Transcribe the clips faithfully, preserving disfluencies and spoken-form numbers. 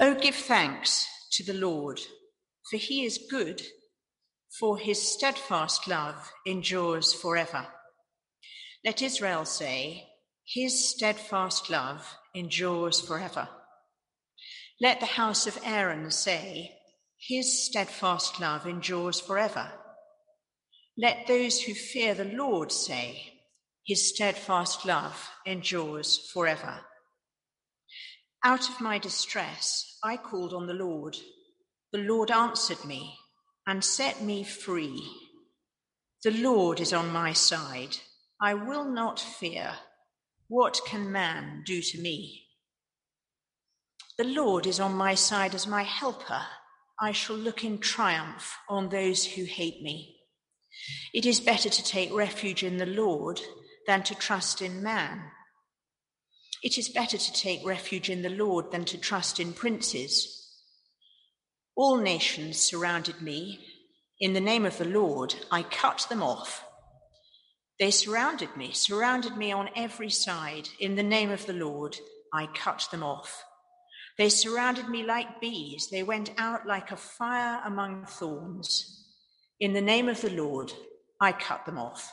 Oh, give thanks to the Lord, for he is good, for his steadfast love endures forever. Let Israel say, his steadfast love endures forever. Let the house of Aaron say, his steadfast love endures forever. Let those who fear the Lord say, his steadfast love endures forever. Out of my distress, I called on the Lord. The Lord answered me and set me free. The Lord is on my side. I will not fear. What can man do to me? The Lord is on my side as my helper. I shall look in triumph on those who hate me. It is better to take refuge in the Lord than to trust in man. It is better to take refuge in the Lord than to trust in princes. All nations surrounded me. In the name of the Lord, I cut them off. They surrounded me, surrounded me on every side. In the name of the Lord, I cut them off. They surrounded me like bees. They went out like a fire among thorns. In the name of the Lord, I cut them off.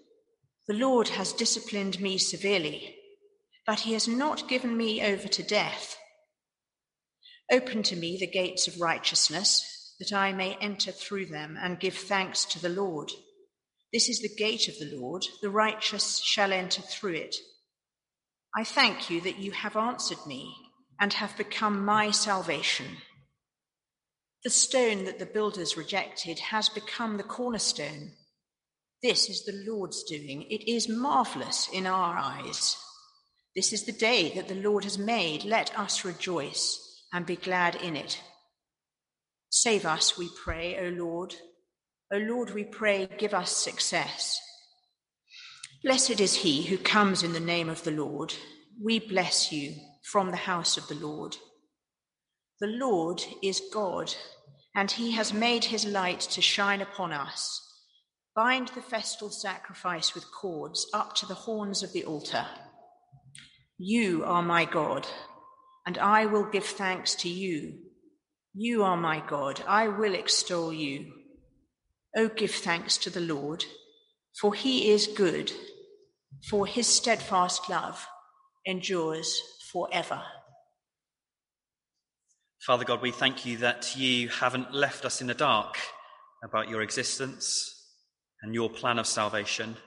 The Lord has disciplined me severely, but he has not given me over to death. Open to me the gates of righteousness, that I may enter through them and give thanks to the Lord. This is the gate of the Lord, the righteous shall enter through it. I thank you that you have answered me and have become my salvation. The stone that the builders rejected has become the cornerstone. This is the Lord's doing. It is marvelous in our eyes. This is the day that the Lord has made. Let us rejoice and be glad in it. Save us, we pray, O Lord. O Lord, we pray, give us success. Blessed is he who comes in the name of the Lord. We bless you from the house of the Lord. The Lord is God, and he has made his light to shine upon us. Bind the festal sacrifice with cords up to the horns of the altar. You are my God, and I will give thanks to you. You are my God, I will extol you. O give thanks to the Lord, for he is good, for his steadfast love endures forever. Father God, we thank you that you haven't left us in the dark about your existence and your plan of salvation.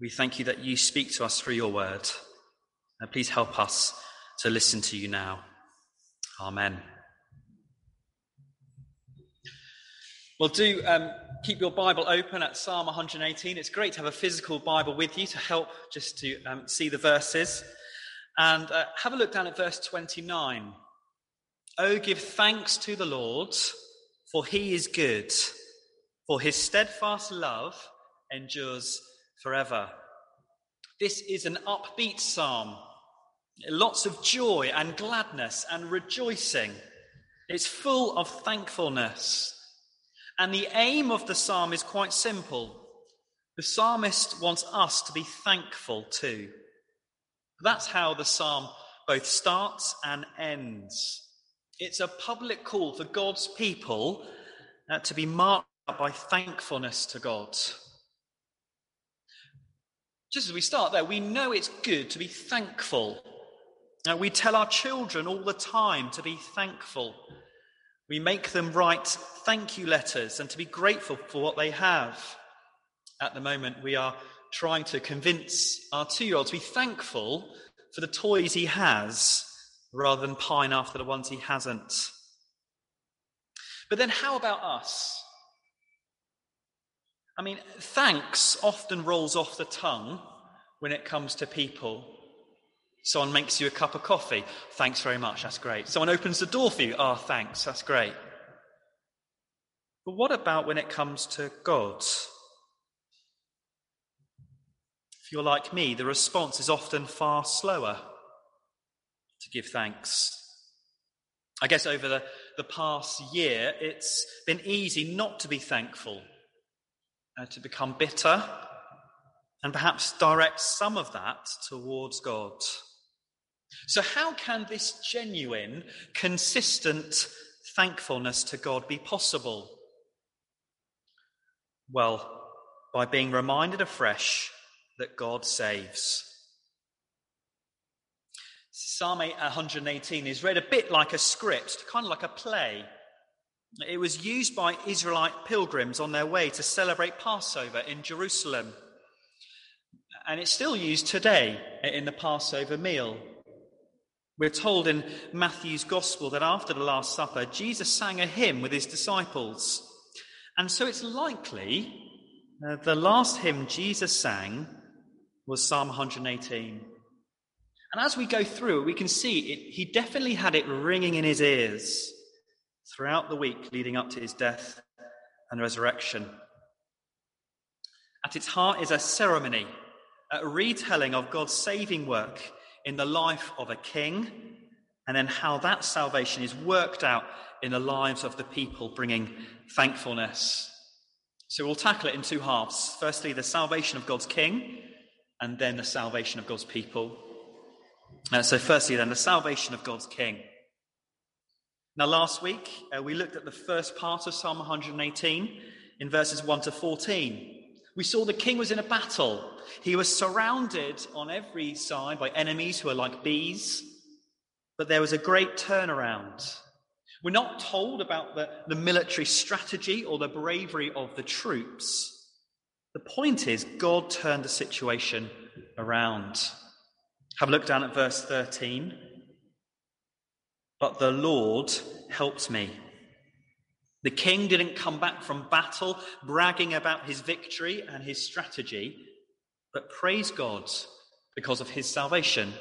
We thank you that you speak to us through your word. And please help us to listen to you now. Amen. Well, do um, keep your Bible open at Psalm one eighteen. It's great to have a physical Bible with you to help just to um, see the verses. And uh, have a look down at verse twenty-nine. Oh, give thanks to the Lord, for he is good. For his steadfast love endures forever. This is an upbeat psalm. Lots of joy and gladness and rejoicing. It's full of thankfulness. And the aim of the psalm is quite simple. The psalmist wants us to be thankful too. That's how the psalm both starts and ends. It's a public call for God's people uh, to be marked by thankfulness to God. Just as we start there, we know it's good to be thankful. Now, we tell our children all the time to be thankful. We make them write thank you letters and to be grateful for what they have. At the moment, we are trying to convince our two-year-old to be thankful for the toys he has rather than pine after the ones he hasn't. But then how about us? I mean, thanks often rolls off the tongue when it comes to people. Someone makes you a cup of coffee. Thanks very much, that's great. Someone opens the door for you. Ah, oh, thanks, that's great. But what about when it comes to God? If you're like me, the response is often far slower to give thanks. I guess over the, the past year, it's been easy not to be thankful, uh, to become bitter, and perhaps direct some of that towards God. So how can this genuine, consistent thankfulness to God be possible? Well, by being reminded afresh that God saves. Psalm one eighteen is read a bit like a script, kind of like a play. It was used by Israelite pilgrims on their way to celebrate Passover in Jerusalem. And it's still used today in the Passover meal. We're told in Matthew's Gospel that after the Last Supper, Jesus sang a hymn with his disciples. And so it's likely uh, the last hymn Jesus sang was Psalm one eighteen. And as we go through it, we can see it, he definitely had it ringing in his ears throughout the week leading up to his death and resurrection. At its heart is a ceremony, a retelling of God's saving work in the life of a king, and then how that salvation is worked out in the lives of the people, bringing thankfulness. So we'll tackle it in two halves. Firstly, the salvation of God's king, and then the salvation of God's people. Uh, so firstly, then, the salvation of God's king. Now, last week, uh, we looked at the first part of Psalm one eighteen in verses one to fourteen. We saw the king was in a battle. He was surrounded on every side by enemies who are like bees, but there was a great turnaround. We're not told about the, the military strategy or the bravery of the troops. The point is, God turned the situation around. Have a look down at verse thirteen. But the Lord helped me. The king didn't come back from battle bragging about his victory and his strategy, but praise God because of his salvation.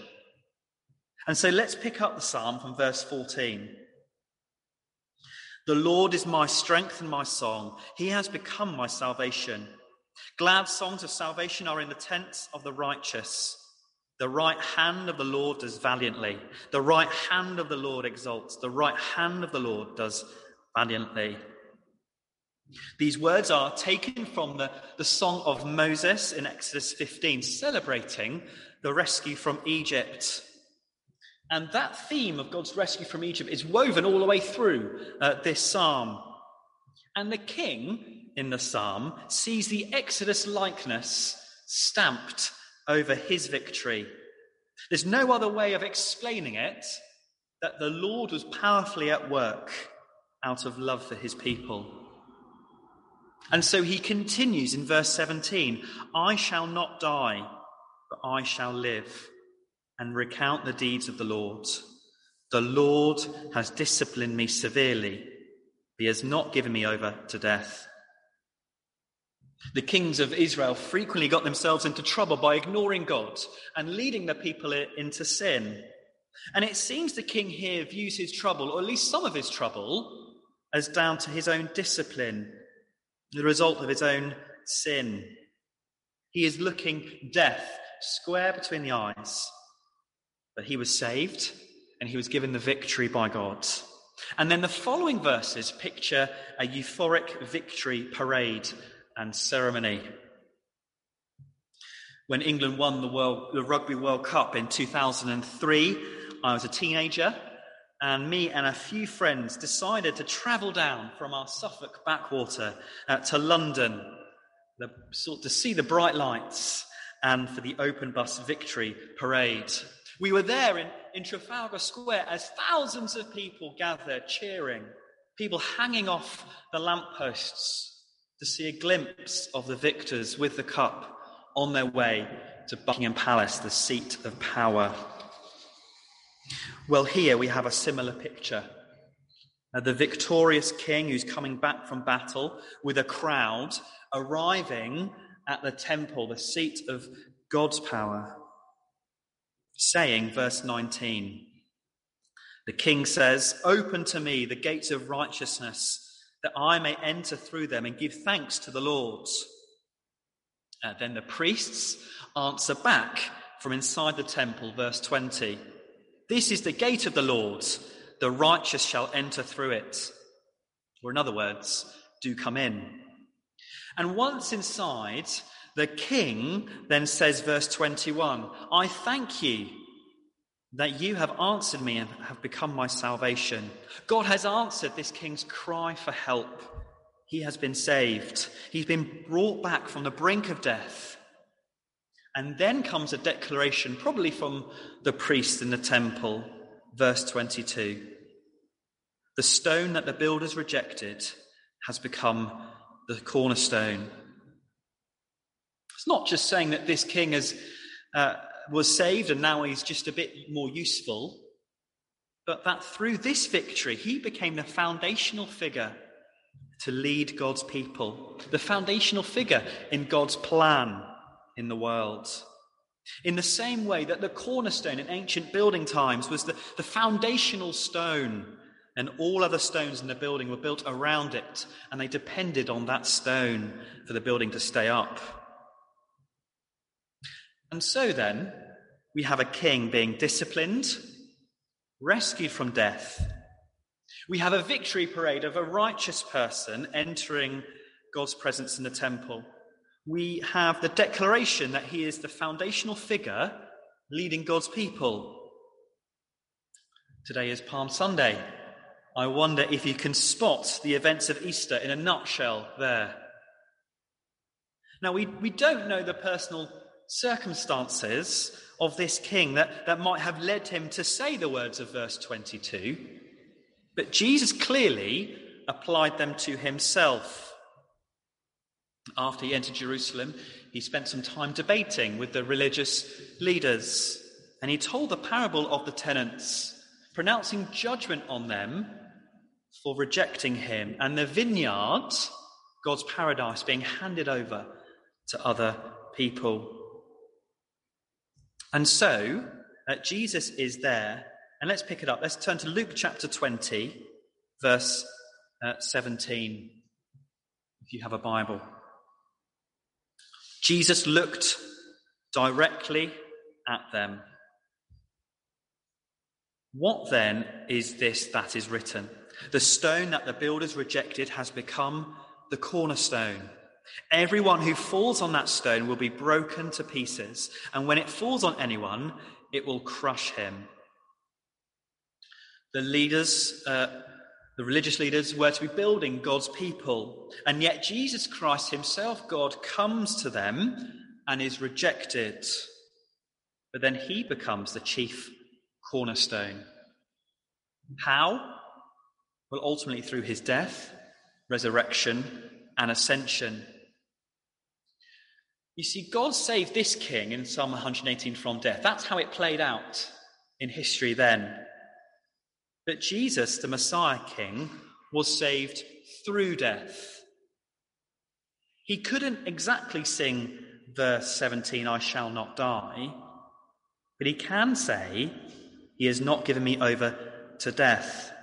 And so let's pick up the psalm from verse fourteen. The Lord is my strength and my song. He has become my salvation. Glad songs of salvation are in the tents of the righteous. The right hand of the Lord does valiantly. The right hand of the Lord exalts. The right hand of the Lord does valiantly. These words are taken from the, the song of Moses in Exodus fifteen, celebrating the rescue from Egypt. And that theme of God's rescue from Egypt is woven all the way through uh, this psalm. And the king in the psalm sees the Exodus likeness stamped over his victory. There's no other way of explaining it that the Lord was powerfully at work out of love for his people. And so he continues in verse seventeen, I shall not die, but I shall live and recount the deeds of the Lord. The Lord has disciplined me severely. He has not given me over to death. The kings of Israel frequently got themselves into trouble by ignoring God and leading the people into sin. And it seems the king here views his trouble, or at least some of his trouble, as down to his own discipline, the result of his own sin. He is looking death square between the eyes. But he was saved, and he was given the victory by God. And then the following verses picture a euphoric victory parade and ceremony. When England won the, World, the Rugby World Cup in two thousand three, I was a teenager, and me and a few friends decided to travel down from our Suffolk backwater uh, to London the, sort, to see the bright lights and for the open bus victory parade. We were there in, in Trafalgar Square as thousands of people gathered cheering, people hanging off the lampposts, to see a glimpse of the victors with the cup on their way to Buckingham Palace, the seat of power. Well, here we have a similar picture. Now, the victorious king who's coming back from battle with a crowd arriving at the temple, the seat of God's power. saying, verse nineteen, the king says, "Open to me the gates of righteousness, that I may enter through them and give thanks to the Lord." Uh, then the priests answer back from inside the temple, verse twenty, "This is the gate of the Lord, the righteous shall enter through it." Or in other words, do come in. And once inside, the king then says, verse twenty-one, "I thank you that you have answered me and have become my salvation." God has answered this king's cry for help. He has been saved. He's been brought back from the brink of death. And then comes a declaration, probably from the priest in the temple, verse twenty-two. "The stone that the builders rejected has become the cornerstone." It's not just saying that this king has, uh, was saved and now he's just a bit more useful, but that through this victory, he became the foundational figure to lead God's people, the foundational figure in God's plan in the world. In the same way that the cornerstone in ancient building times was the, the foundational stone, and all other stones in the building were built around it, and they depended on that stone for the building to stay up. And so then, we have a king being disciplined, rescued from death. We have a victory parade of a righteous person entering God's presence in the temple. We have the declaration that he is the foundational figure leading God's people. Today is Palm Sunday. I wonder if you can spot the events of Easter in a nutshell there. Now, we, we don't know the personal circumstances of this king that, that might have led him to say the words of verse twenty-two, but Jesus clearly applied them to himself. After he entered Jerusalem, he spent some time debating with the religious leaders, and he told the parable of the tenants, pronouncing judgment on them for rejecting him, and the vineyard, God's paradise, being handed over to other people. And so, uh, Jesus is there, and let's pick it up. Let's turn to Luke chapter twenty, verse uh, seventeen, if you have a Bible. Jesus looked directly at them. "What then is this that is written? The stone that the builders rejected has become the cornerstone. Everyone who falls on that stone will be broken to pieces, and when it falls on anyone, it will crush him." The leaders, uh, the religious leaders, were to be building God's people, and yet Jesus Christ himself, God, comes to them and is rejected. But then he becomes the chief cornerstone. How? Well, ultimately through his death, resurrection, and ascension. You see, God saved this king in Psalm one hundred eighteen from death. That's how it played out in history then. But Jesus, the Messiah King, was saved through death. He couldn't exactly sing verse seventeen, "I shall not die," but he can say, "He has not given me over to death."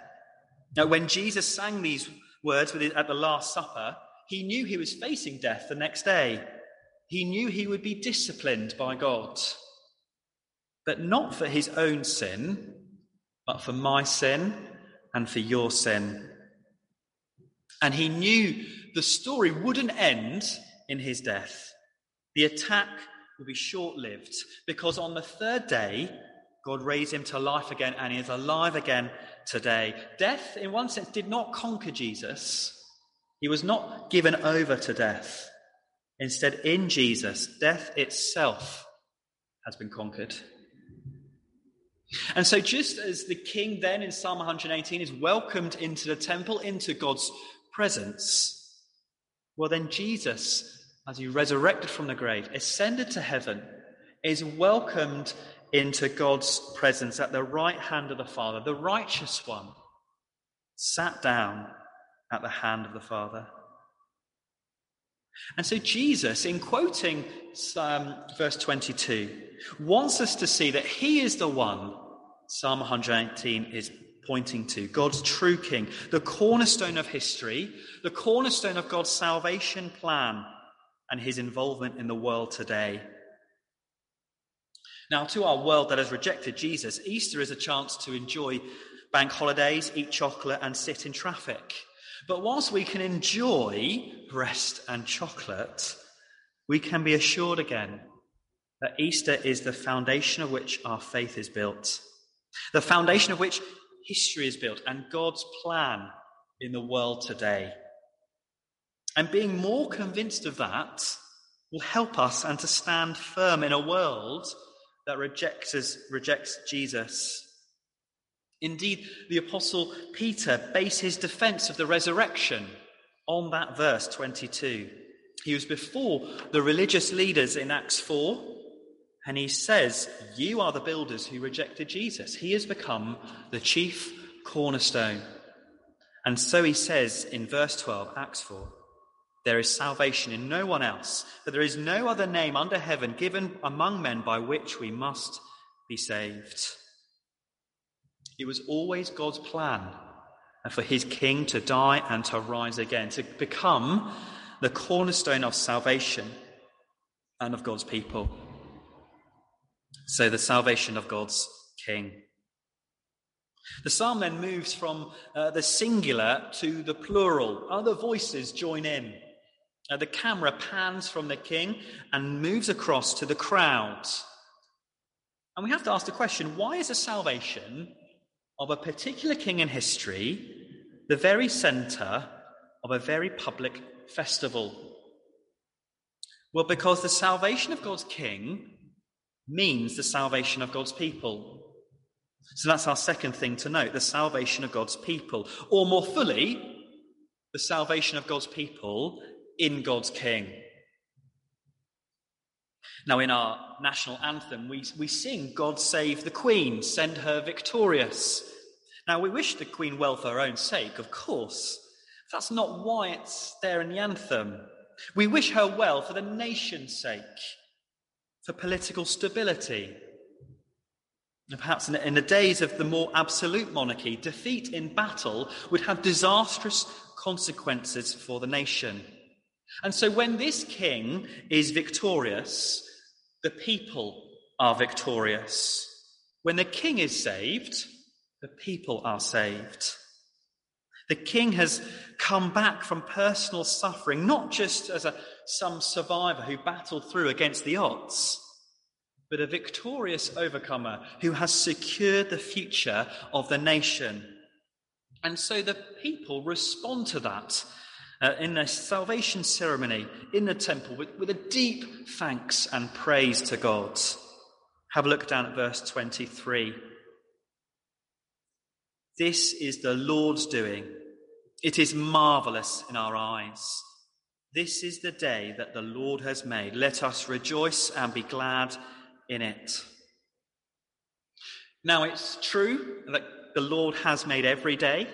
Now, when Jesus sang these words at the Last Supper, he knew he was facing death the next day. He knew he would be disciplined by God. But not for his own sin, but for my sin and for your sin. And he knew the story wouldn't end in his death. The attack would be short-lived, because on the third day, God raised him to life again, and he is alive again today. Death, in one sense, did not conquer Jesus. He was not given over to death. Instead, in Jesus, death itself has been conquered. And so just as the king then in Psalm one hundred eighteen is welcomed into the temple, into God's presence, well then Jesus, as he resurrected from the grave, ascended to heaven, is welcomed into God's presence at the right hand of the Father. The righteous one sat down at the hand of the Father. And so Jesus, in quoting Psalm verse twenty-two, wants us to see that he is the one Psalm one eighteen is pointing to, God's true king, the cornerstone of history, the cornerstone of God's salvation plan and his involvement in the world today. Now, to our world that has rejected Jesus, Easter is a chance to enjoy bank holidays, eat chocolate, and sit in traffic. But whilst we can enjoy rest and chocolate, we can be assured again that Easter is the foundation of which our faith is built, the foundation of which history is built, and God's plan in the world today. And being more convinced of that will help us and to stand firm in a world that rejects us, rejects Jesus. Indeed, the Apostle Peter based his defense of the resurrection on that verse twenty-two. He was before the religious leaders in Acts four, and he says, "You are the builders who rejected Jesus. He has become the chief cornerstone." And so he says in verse twelve, Acts four, "There is salvation in no one else, for there is no other name under heaven given among men by which we must be saved." It was always God's plan for his king to die and to rise again, to become the cornerstone of salvation and of God's people. So the salvation of God's king. The psalm then moves from uh, the singular to the plural. Other voices join in. Uh, the camera pans from the king and moves across to the crowd. And we have to ask the question, why is the salvation of a particular king in history the very centre of a very public festival? Well, because the salvation of God's king means the salvation of God's people. So that's our second thing to note, the salvation of God's people, or more fully, the salvation of God's people in God's king. Now, in our national anthem, we, we sing, "God save the Queen, send her victorious." Now, we wish the Queen well for her own sake, of course. That's not why it's there in the anthem. We wish her well for the nation's sake, for political stability. And perhaps in the days of the more absolute monarchy, defeat in battle would have disastrous consequences for the nation. And so when this king is victorious, the people are victorious. When the king is saved, the people are saved. The king has come back from personal suffering, not just as a, some survivor who battled through against the odds, but a victorious overcomer who has secured the future of the nation. And so the people respond to that uh, in the salvation ceremony in the temple with, with a deep thanks and praise to God. Have a look down at verse twenty-three. "This is the Lord's doing. It is marvellous in our eyes. This is the day that the Lord has made. Let us rejoice and be glad in it." Now, it's true that the Lord has made every day,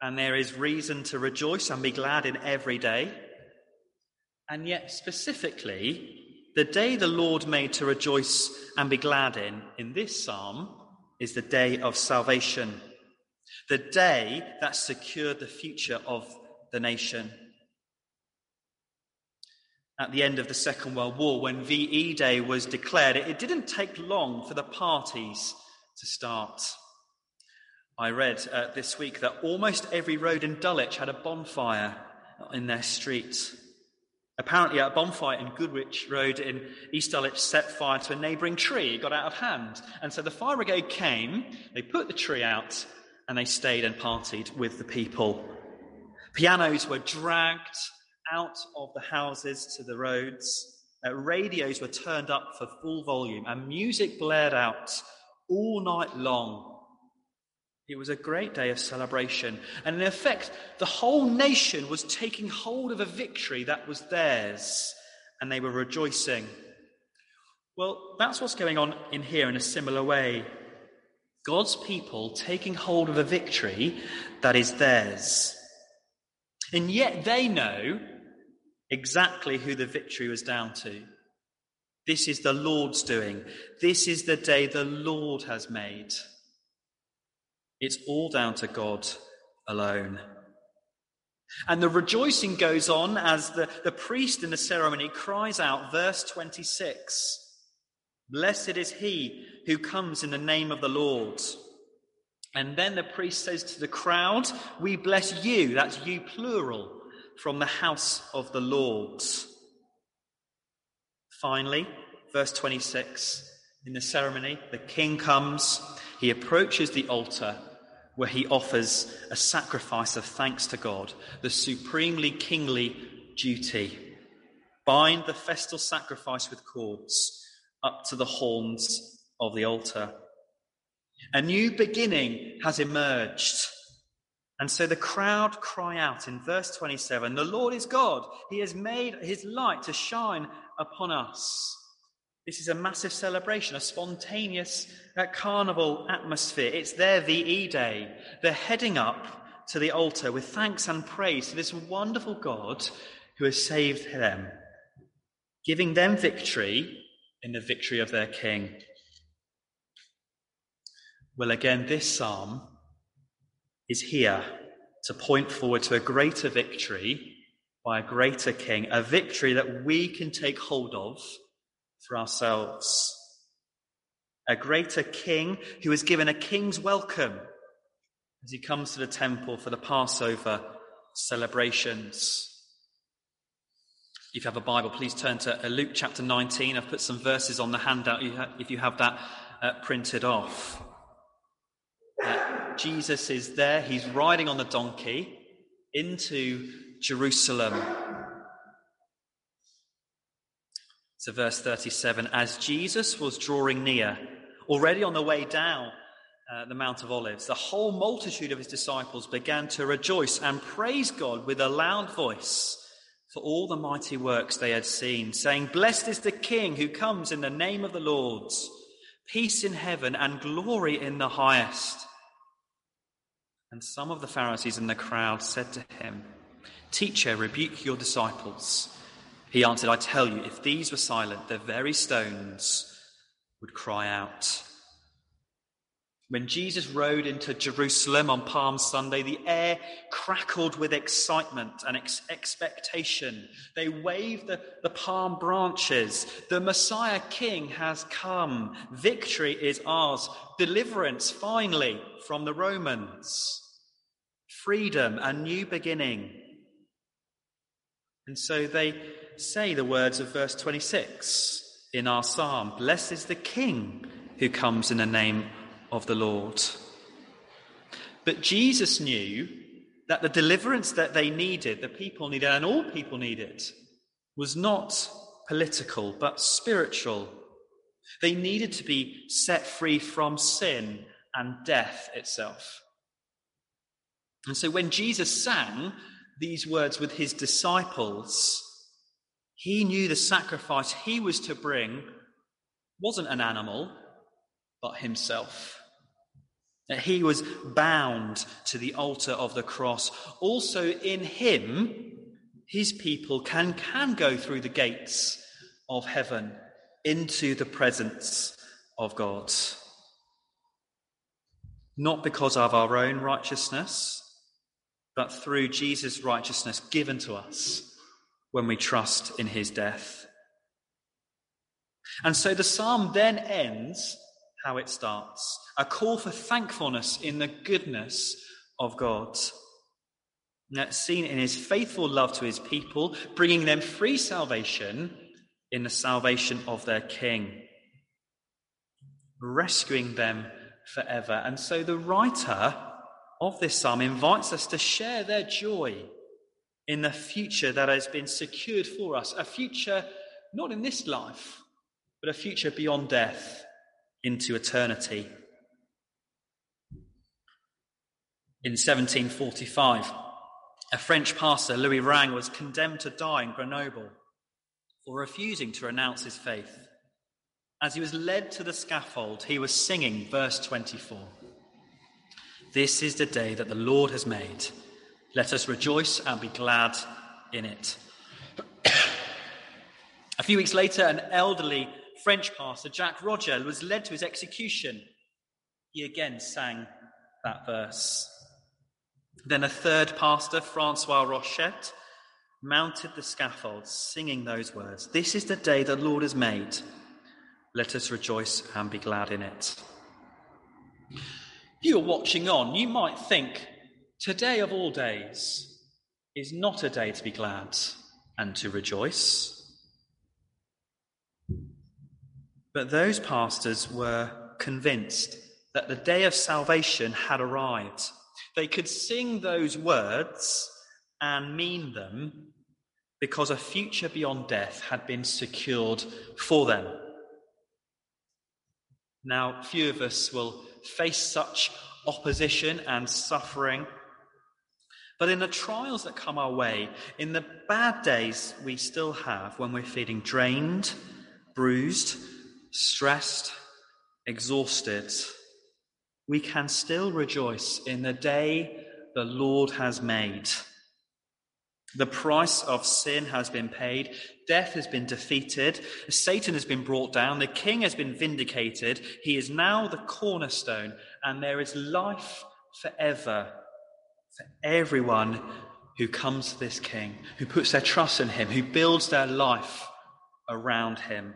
and there is reason to rejoice and be glad in every day. And yet, specifically, the day the Lord made to rejoice and be glad in, in this psalm, is the day of salvation, the day that secured the future of the nation. At the end of the Second World War, when V E Day was declared, it didn't take long for the parties to start. I read uh, this week that almost every road in Dulwich had a bonfire in their streets. Apparently, a bonfire in Goodwich Road in East Dulwich set fire to a neighbouring tree. It got out of hand. And so the fire brigade came, they put the tree out, and they stayed and partied with the people. Pianos were dragged out of the houses to the roads. Uh, radios were turned up for full volume, and music blared out all night long. It was a great day of celebration. And in effect, the whole nation was taking hold of a victory that was theirs, and they were rejoicing. Well, that's what's going on in here in a similar way. God's people taking hold of a victory that is theirs. And yet they know exactly who the victory was down to. This is the Lord's doing. This is the day the Lord has made. It's all down to God alone. And the rejoicing goes on as the, the priest in the ceremony cries out, verse twenty-six, "Blessed is he who comes in the name of the Lord." And then the priest says to the crowd, "We bless you," that's you plural, "from the house of the Lord." Finally, verse twenty-six, in the ceremony, the king comes, he approaches the altar where he offers a sacrifice of thanks to God, the supremely kingly duty. Bind the festal sacrifice with cords up to the horns of the altar. A new beginning has emerged. And so the crowd cry out in verse twenty-seven, "The Lord is God. He has made his light to shine upon us." This is a massive celebration, a spontaneous uh, carnival atmosphere. It's their V E day. They're heading up to the altar with thanks and praise to this wonderful God who has saved them, giving them victory in the victory of their King. Well, again, this psalm is here to point forward to a greater victory by a greater King, a victory that we can take hold of for ourselves. A greater King who is given a king's welcome as he comes to the temple for the Passover celebrations. If you have a Bible, please turn to Luke chapter nineteen. I've put some verses on the handout if you have that uh, printed off. Uh, Jesus is there. He's riding on the donkey into Jerusalem. So verse thirty-seven, as Jesus was drawing near, already on the way down uh, the Mount of Olives, the whole multitude of his disciples began to rejoice and praise God with a loud voice for all the mighty works they had seen, saying, "Blessed is the King who comes in the name of the Lord. Peace in heaven and glory in the highest." And some of the Pharisees in the crowd said to him, "Teacher, rebuke your disciples." He answered, "I tell you, if these were silent, the very stones would cry out." When Jesus rode into Jerusalem on Palm Sunday, the air crackled with excitement and ex- expectation. They waved the, the palm branches. The Messiah King has come. Victory is ours. Deliverance, finally, from the Romans. Freedom, a new beginning. And so they say the words of verse twenty-six in our psalm, "Blessed is the King who comes in the name of the Lord." But Jesus knew that the deliverance that they needed, the people needed, and all people needed, was not political but spiritual. They needed to be set free from sin and death itself. And so when Jesus sang these words with his disciples, he knew the sacrifice he was to bring wasn't an animal, but himself. That he was bound to the altar of the cross. Also in him, his people can, can go through the gates of heaven into the presence of God. Not because of our own righteousness, but through Jesus' righteousness given to us when we trust in his death. And so the psalm then ends how it starts, a call for thankfulness in the goodness of God. And that's seen in his faithful love to his people, bringing them free salvation in the salvation of their King, rescuing them forever. And so the writer of this psalm invites us to share their joy in the future that has been secured for us, a future not in this life, but a future beyond death into eternity. In seventeen forty-five, a French pastor, Louis Rang, was condemned to die in Grenoble for refusing to renounce his faith. As he was led to the scaffold, he was singing verse twenty-four. "This is the day that the Lord has made. Let us rejoice and be glad in it." A few weeks later, an elderly French pastor Jacques Roger was led to his execution. He again sang that verse. Then a third pastor, Francois Rochette, mounted the scaffold, singing those words. This is the day the Lord has made. Let us rejoice and be glad in it. If you're watching on, you might think, today of all days is not a day to be glad and to rejoice. But those pastors were convinced that the day of salvation had arrived. They could sing those words and mean them because a future beyond death had been secured for them. Now, few of us will face such opposition and suffering, but in the trials that come our way, in the bad days we still have when we're feeling drained, bruised, stressed, exhausted, we can still rejoice in the day the Lord has made. The price of sin has been paid, death has been defeated, Satan has been brought down, the king has been vindicated, he is now the cornerstone, and there is life forever for everyone who comes to this king, who puts their trust in him, who builds their life around him.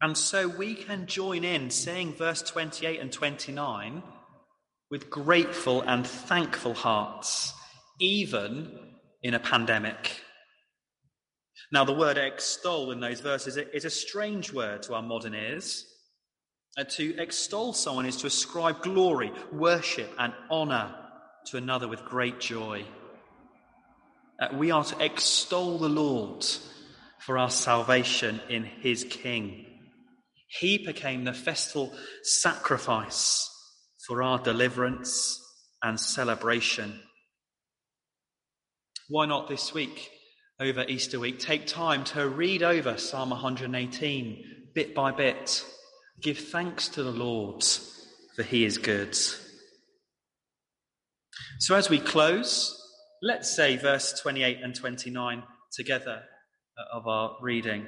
And so we can join in saying verse twenty-eight and twenty-nine with grateful and thankful hearts, even in a pandemic. Now, the word extol in those verses is a strange word to our modern ears. To extol someone is to ascribe glory, worship, and honour to another with great joy. We are to extol the Lord for our salvation in his King. He became the festal sacrifice for our deliverance and celebration. Why not this week, over Easter week, take time to read over Psalm one eighteen bit by bit. Give thanks to the Lord, for he is good. So as we close, let's say verse twenty-eight and twenty-nine together of our reading.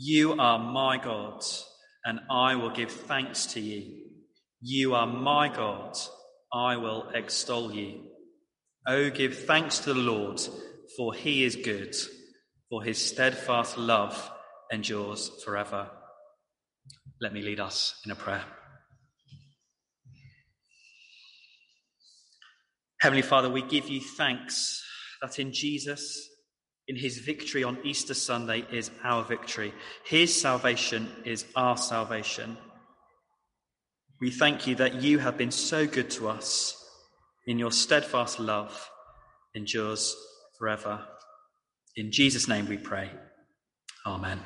You are my God, and I will give thanks to you. You are my God, I will extol you. Oh, give thanks to the Lord, for he is good, for his steadfast love endures forever. Let me lead us in a prayer. Heavenly Father, we give you thanks that in Jesus, in his victory on Easter Sunday is our victory. His salvation is our salvation. We thank you that you have been so good to us. In your steadfast love endures forever. In Jesus' name we pray. Amen.